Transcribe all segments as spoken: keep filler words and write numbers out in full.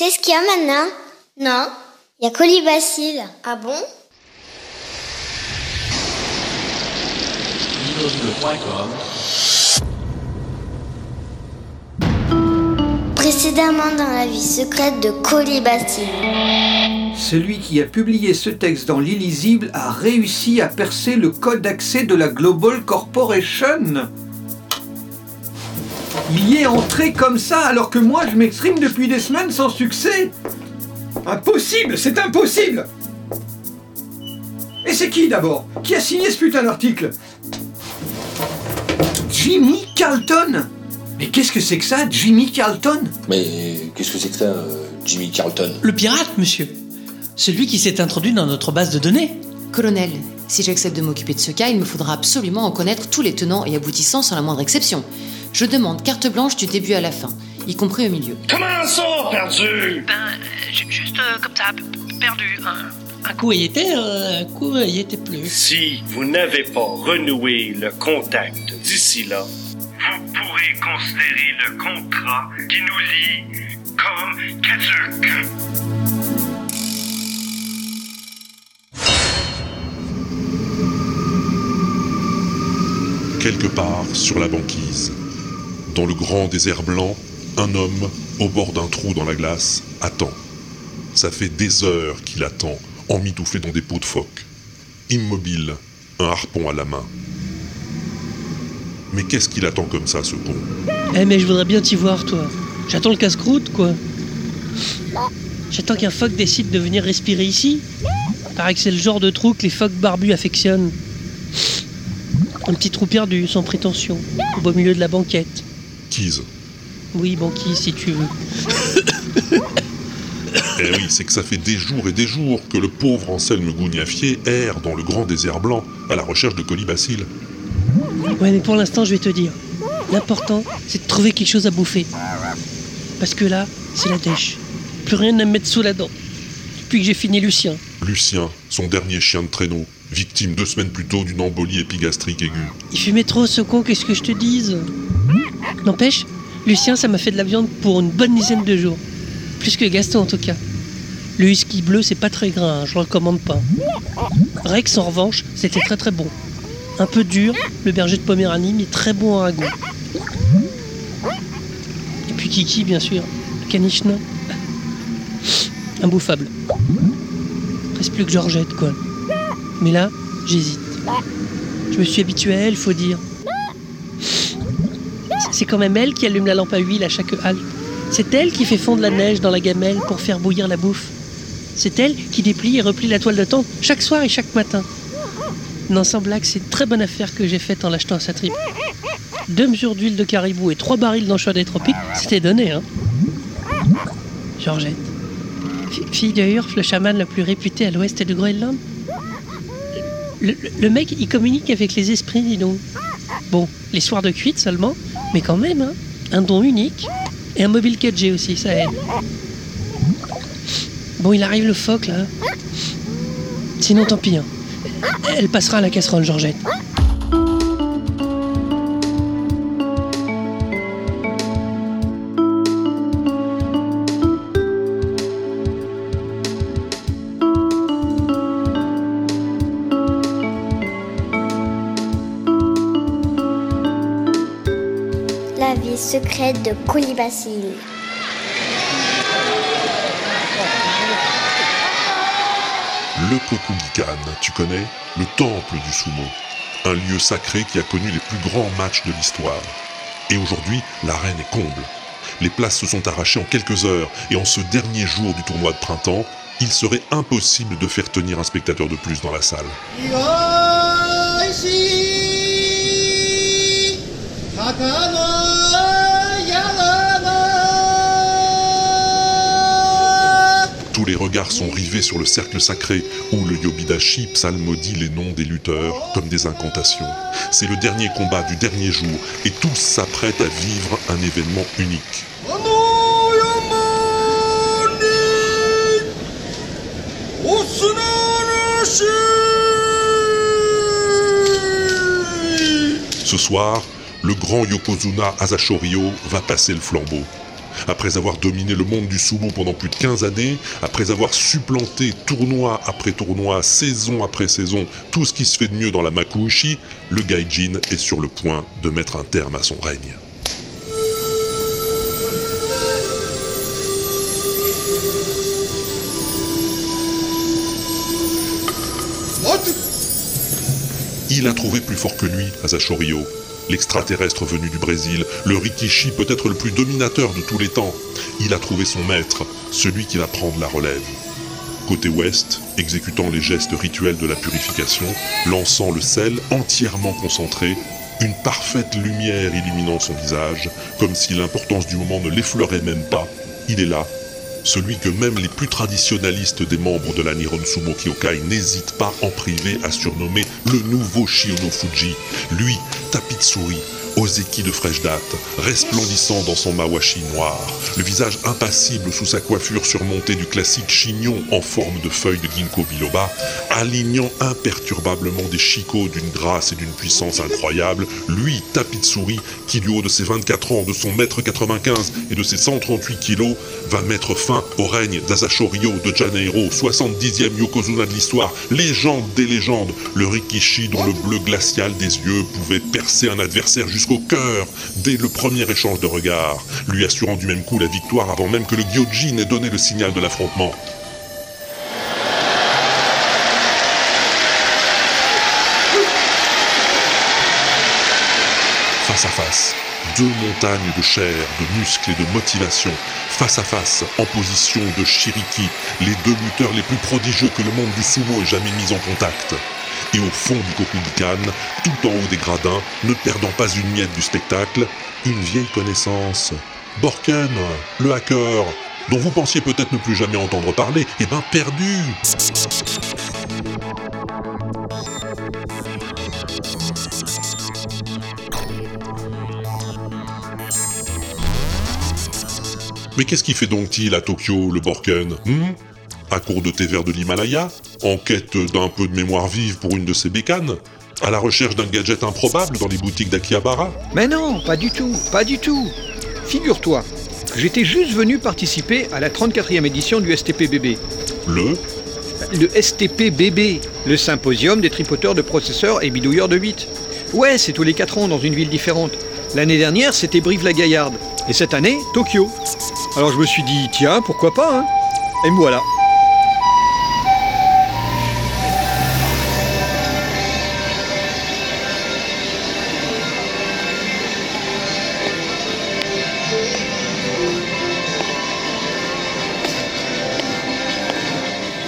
Tu sais ce qu'il y a maintenant? Non. Il y a Colibacile. Ah bon? Précédemment dans la vie secrète de Colibacile. Celui qui a publié ce texte dans l'illisible a réussi à percer le code d'accès de la Global Corporation. Il y est entré comme ça alors que moi je m'exprime depuis des semaines sans succès. Impossible, c'est impossible. Et c'est qui d'abord? Qui a signé ce putain d'article? Jimmy Carlton. Mais qu'est-ce que c'est que ça, Jimmy Carlton? Mais qu'est-ce que c'est que ça, Jimmy Carlton? Le pirate, monsieur. Celui qui s'est introduit dans notre base de données. Colonel, si j'accepte de m'occuper de ce cas, il me faudra absolument en connaître tous les tenants et aboutissants sans la moindre exception. Je demande carte blanche du début à la fin, y compris au milieu. Comment ça, perdu? Ben, juste euh, comme ça, perdu. Hein. Un coup il était, un coup il était plus. Si vous n'avez pas renoué le contact d'ici là, vous pourrez considérer le contrat qui nous lie comme caduc. Quelque part sur la banquise, dans le grand désert blanc, un homme, au bord d'un trou dans la glace, attend. Ça fait des heures qu'il attend, emmitouflé dans des peaux de phoque. Immobile, un harpon à la main. Mais qu'est-ce qu'il attend comme ça, ce con? Eh hey, mais je voudrais bien t'y voir, toi. J'attends le casse-croûte, quoi. J'attends qu'un phoque décide de venir respirer ici. Paraît que c'est le genre de trou que les phoques barbus affectionnent. Un petit trou perdu, sans prétention, au beau milieu de la banquette. Quise. Oui, banquise, si tu veux. Eh oui, c'est que ça fait des jours et des jours que le pauvre Anselme Gouniafier erre dans le grand désert blanc à la recherche de Colibacile. Ouais, mais pour l'instant, je vais te dire, l'important, c'est de trouver quelque chose à bouffer. Parce que là, c'est la dèche. Plus rien à me mettre sous la dent. Depuis que j'ai fini Lucien. Lucien, son dernier chien de traîneau, victime deux semaines plus tôt d'une embolie épigastrique aiguë. Il fumait trop, ce con, qu'est-ce que je te dise? N'empêche, Lucien, ça m'a fait de la viande pour une bonne dizaine de jours. Plus que Gaston, en tout cas. Le whisky bleu, c'est pas très gras, hein, je le recommande pas. Rex, en revanche, c'était très très bon. Un peu dur, le berger de Poméranie, mais très bon à un goût. Et puis Kiki, bien sûr. Le caniche nain. Imbouffable. Presque plus que Georgette, quoi. Mais là, j'hésite. Je me suis habitué à elle, faut dire. C'est quand même elle qui allume la lampe à huile à chaque halte. C'est elle qui fait fondre la neige dans la gamelle pour faire bouillir la bouffe. C'est elle qui déplie et replie la toile de tente chaque soir et chaque matin. Non, sans blague, c'est une très bonne affaire que j'ai faite en l'achetant à sa tribu. Deux mesures d'huile de caribou et trois barils d'anchois des tropiques, c'était donné, hein. Georgette. Fille de Hurf, le chaman le plus réputé à l'ouest du Groenland. Le, le, le mec, il communique avec les esprits, dis donc. Bon, les soirs de cuite seulement, mais quand même, hein. Un don unique. Et un mobile quatre G aussi, ça aide. Bon, il arrive le phoque, là. Sinon, tant pis. Hein. Elle passera à la casserole, Georgette. Secrète de Colibacile. Le Kokugikan, tu connais? Le temple du sumo. Un lieu sacré qui a connu les plus grands matchs de l'histoire. Et aujourd'hui, l'arène est comble. Les places se sont arrachées en quelques heures et en ce dernier jour du tournoi de printemps, il serait impossible de faire tenir un spectateur de plus dans la salle. Yoshi, tous les regards sont rivés sur le cercle sacré où le Yobidashi psalmodie les noms des lutteurs comme des incantations. C'est le dernier combat du dernier jour et tous s'apprêtent à vivre un événement unique. Ce soir, le grand Yokozuna Asashōryū va passer le flambeau. après avoir dominé le monde du sumo pendant plus de quinze années, après avoir supplanté tournoi après tournoi, saison après saison, tout ce qui se fait de mieux dans la makuuchi, le gaijin est sur le point de mettre un terme à son règne. Il a trouvé plus fort que lui, Asashōryū, l'extraterrestre venu du Brésil, le rikishi peut-être le plus dominateur de tous les temps. Il a trouvé son maître, celui qui va prendre la relève. Côté ouest, exécutant les gestes rituels de la purification, lançant le sel entièrement concentré, une parfaite lumière illuminant son visage, comme si l'importance du moment ne l'effleurait même pas, il est là. Celui que même les plus traditionnalistes des membres de la Nihon Sumo Kyokai n'hésitent pas en privé à surnommer le nouveau Chiyonofuji. Lui, Tapitsuri, Ozeki de fraîche date, resplendissant dans son mawashi noir, le visage impassible sous sa coiffure surmontée du classique chignon en forme de feuille de ginkgo biloba, alignant imperturbablement des chicots d'une grâce et d'une puissance incroyable, lui, Tapitsuri, qui du haut de ses vingt-quatre ans, de son mètre quatre-vingt-quinze et de ses cent trente-huit kilos, va mettre fin au règne d'Asashōryū de Janeiro, soixante-dixième Yokozuna de l'histoire, légende des légendes, le rikishi dont le bleu glacial des yeux pouvait percer un adversaire jusqu'au au cœur, dès le premier échange de regards, lui assurant du même coup la victoire avant même que le Gyoji n'ait donné le signal de l'affrontement. Face à face, deux montagnes de chair, de muscles et de motivation, face à face, en position de Shiriki, les deux lutteurs les plus prodigieux que le monde du sumo ait jamais mis en contact. Et au fond du Kokugikan, tout en haut des gradins, ne perdant pas une miette du spectacle, une vieille connaissance. Borken, le hacker, dont vous pensiez peut-être ne plus jamais entendre parler, eh ben perdu. Mais qu'est-ce qui fait donc-il à Tokyo, le Borken hmm À court de thé vert de l'Himalaya, en quête d'un peu de mémoire vive pour une de ses bécanes, à la recherche d'un gadget improbable dans les boutiques d'Akihabara. Mais non, pas du tout, pas du tout. Figure-toi, j'étais juste venu participer à la trente-quatrième édition du S T P B B. Le Le S T P B B, le symposium des tripoteurs de processeurs et bidouilleurs de huit. Ouais, c'est tous les quatre ans dans une ville différente. L'année dernière, c'était Brive-la-Gaillarde. Et cette année, Tokyo. Alors je me suis dit, tiens, pourquoi pas, hein. Et me voilà.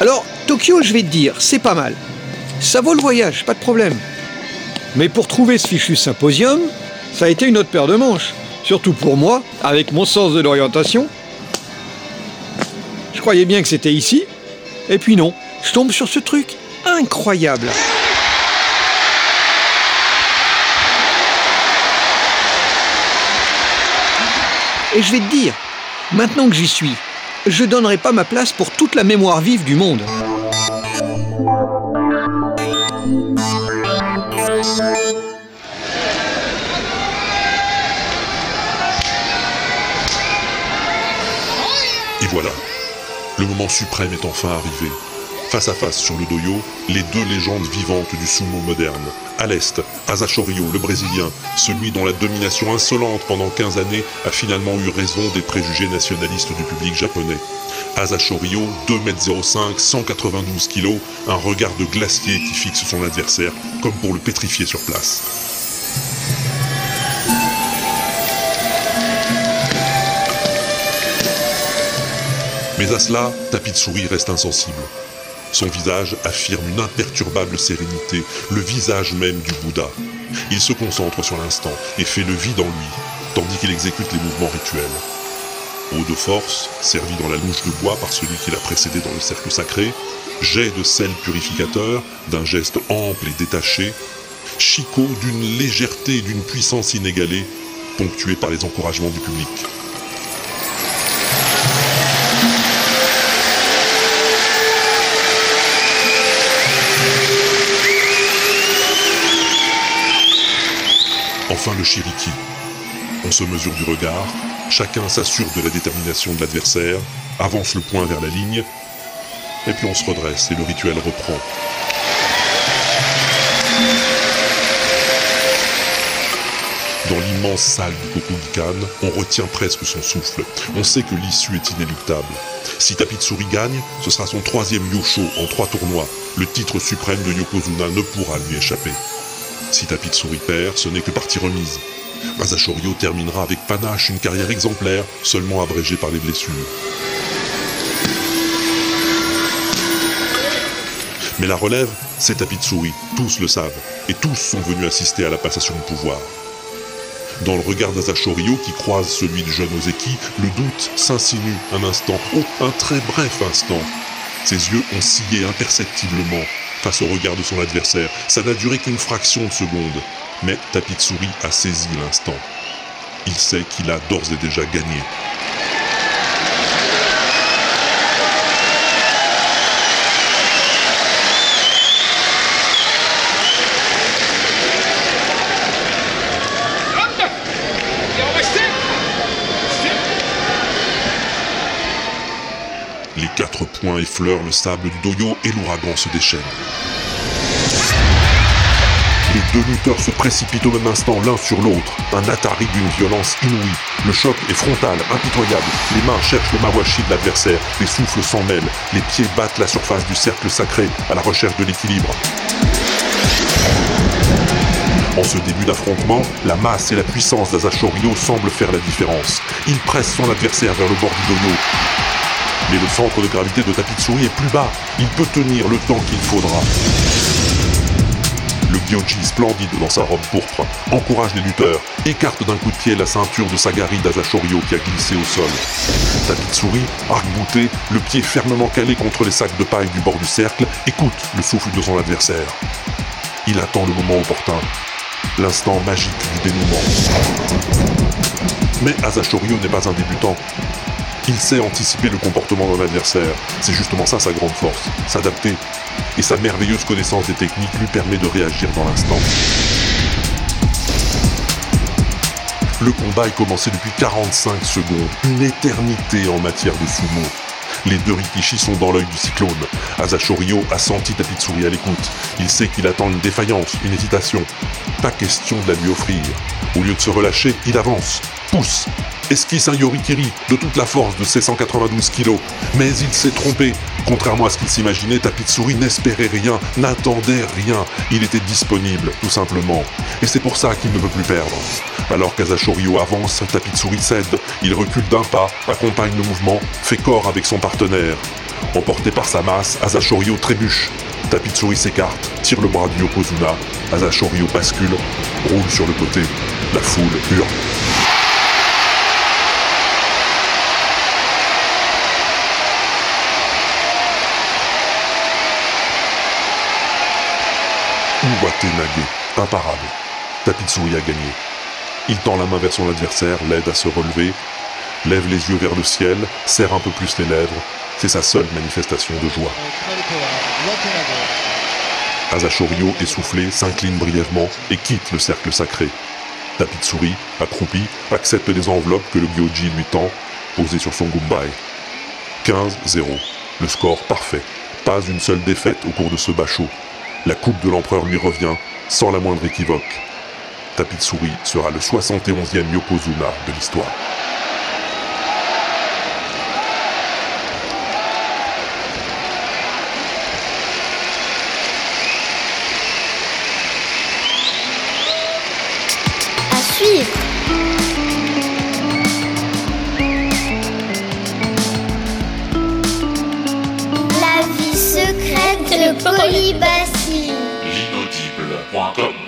Alors, Tokyo, je vais te dire, c'est pas mal. Ça vaut le voyage, pas de problème. Mais pour trouver ce fichu symposium, ça a été une autre paire de manches. Surtout pour moi, avec mon sens de l'orientation. Je croyais bien que c'était ici. Et puis non, je tombe sur ce truc incroyable. Et je vais te dire, maintenant que j'y suis, je donnerai pas ma place pour toute la mémoire vive du monde. Et voilà, le moment suprême est enfin arrivé. Face à face sur le doyo, les deux légendes vivantes du sumo moderne. À l'est, Asashōryū, le brésilien, celui dont la domination insolente pendant quinze années a finalement eu raison des préjugés nationalistes du public japonais. Asashōryū, deux mètres zéro cinq, cent quatre-vingt-douze kilos, un regard de glacier qui fixe son adversaire, comme pour le pétrifier sur place. Mais à cela, Tapitsuri reste insensible. Son visage affirme une imperturbable sérénité, le visage même du Bouddha. Il se concentre sur l'instant et fait le vide en lui, tandis qu'il exécute les mouvements rituels. Eau de force, servi dans la louche de bois par celui qui l'a précédé dans le cercle sacré, jet de sel purificateur, d'un geste ample et détaché, shiko d'une légèreté et d'une puissance inégalée, ponctuée par les encouragements du public. Enfin le Shiriki. On se mesure du regard, Chacun s'assure de la détermination de l'adversaire, avance le poing vers la ligne, et puis on se redresse et le rituel reprend. Dans l'immense salle du Kokugikan, on retient presque son souffle. On sait que l'issue est inéluctable. Si Tapitsuri gagne, ce sera son troisième Yosho en trois tournois. Le titre suprême de Yokozuna ne pourra lui échapper. Si Tapitsuri perd, ce n'est que partie remise. Asashōryū terminera avec panache une carrière exemplaire, seulement abrégée par les blessures. Mais la relève, c'est Tapitsuri. Tous le savent. Et tous sont venus assister à la passation de pouvoir. Dans le regard d'Asashōryū qui croise celui du jeune Ozeki, le doute s'insinue un instant, oh, un très bref instant. Ses yeux ont scié imperceptiblement face au regard de son adversaire. Ça n'a duré qu'une fraction de seconde, mais Tapitsuri a saisi l'instant. Il sait qu'il a d'ores et déjà gagné. Les quatre points effleurent le sable du doyo et l'ouragan se déchaîne. Les deux lutteurs se précipitent au même instant l'un sur l'autre. Un atari d'une violence inouïe. Le choc est frontal, impitoyable. Les mains cherchent le mawashi de l'adversaire. Les souffles s'en mêlent. Les pieds battent la surface du cercle sacré à la recherche de l'équilibre. En ce début d'affrontement, la masse et la puissance d'Asashōryū semblent faire la différence. Il presse son adversaire vers le bord du doyo. Mais le centre de gravité de Tapitsuri est plus bas. Il peut tenir le temps qu'il faudra. Le Gyoji, splendide dans sa robe pourpre, encourage les lutteurs, écarte d'un coup de pied la ceinture de Sagari d'Asashōryū qui a glissé au sol. Tapitsuri, arc-bouté, le pied fermement calé contre les sacs de paille du bord du cercle, écoute le souffle de son adversaire. Il attend le moment opportun, l'instant magique du dénouement. Mais Asashōryū n'est pas un débutant. Il sait anticiper le comportement d'un adversaire. C'est justement ça sa grande force, s'adapter. Et sa merveilleuse connaissance des techniques lui permet de réagir dans l'instant. Le combat est commencé depuis quarante-cinq secondes, une éternité en matière de sumo. Les deux rikishi sont dans l'œil du cyclone. Asashōryū a senti Tapitsuri à l'écoute. Il sait qu'il attend une défaillance, une hésitation. Pas question de la lui offrir. Au lieu de se relâcher, il avance, pousse, esquisse un yorikiri de toute la force de ses cent quatre-vingt-douze kilos. Mais il s'est trompé. Contrairement à ce qu'il s'imaginait, Tapitsuri n'espérait rien, n'attendait rien. Il était disponible, tout simplement. Et c'est pour ça qu'il ne peut plus perdre. Alors qu'Asashōryū avance, Tapitsuri cède. Il recule d'un pas, accompagne le mouvement, fait corps avec son partenaire. Emporté par sa masse, Asashōryū trébuche. Tapitsuri s'écarte, tire le bras du Yokozuna. Asashōryū bascule, roule sur le côté. La foule hurle. Watanage, imparable. Tapitsuri a gagné. Il tend la main vers son adversaire, l'aide à se relever, lève les yeux vers le ciel, serre un peu plus les lèvres. C'est sa seule manifestation de joie. Asashōryū, essoufflé, s'incline brièvement et quitte le cercle sacré. Tapitsuri, accroupi, accepte les enveloppes que le Gyoji lui tend, posées sur son gumbai. quinze zéro, le score parfait. Pas une seule défaite au cours de ce bachot. La coupe de l'empereur lui revient, sans la moindre équivoque. Tapitsuri sera le soixante et onzième Yokozuna de l'histoire. À suivre. La vie secrète de Colibacile. L'inaudible point com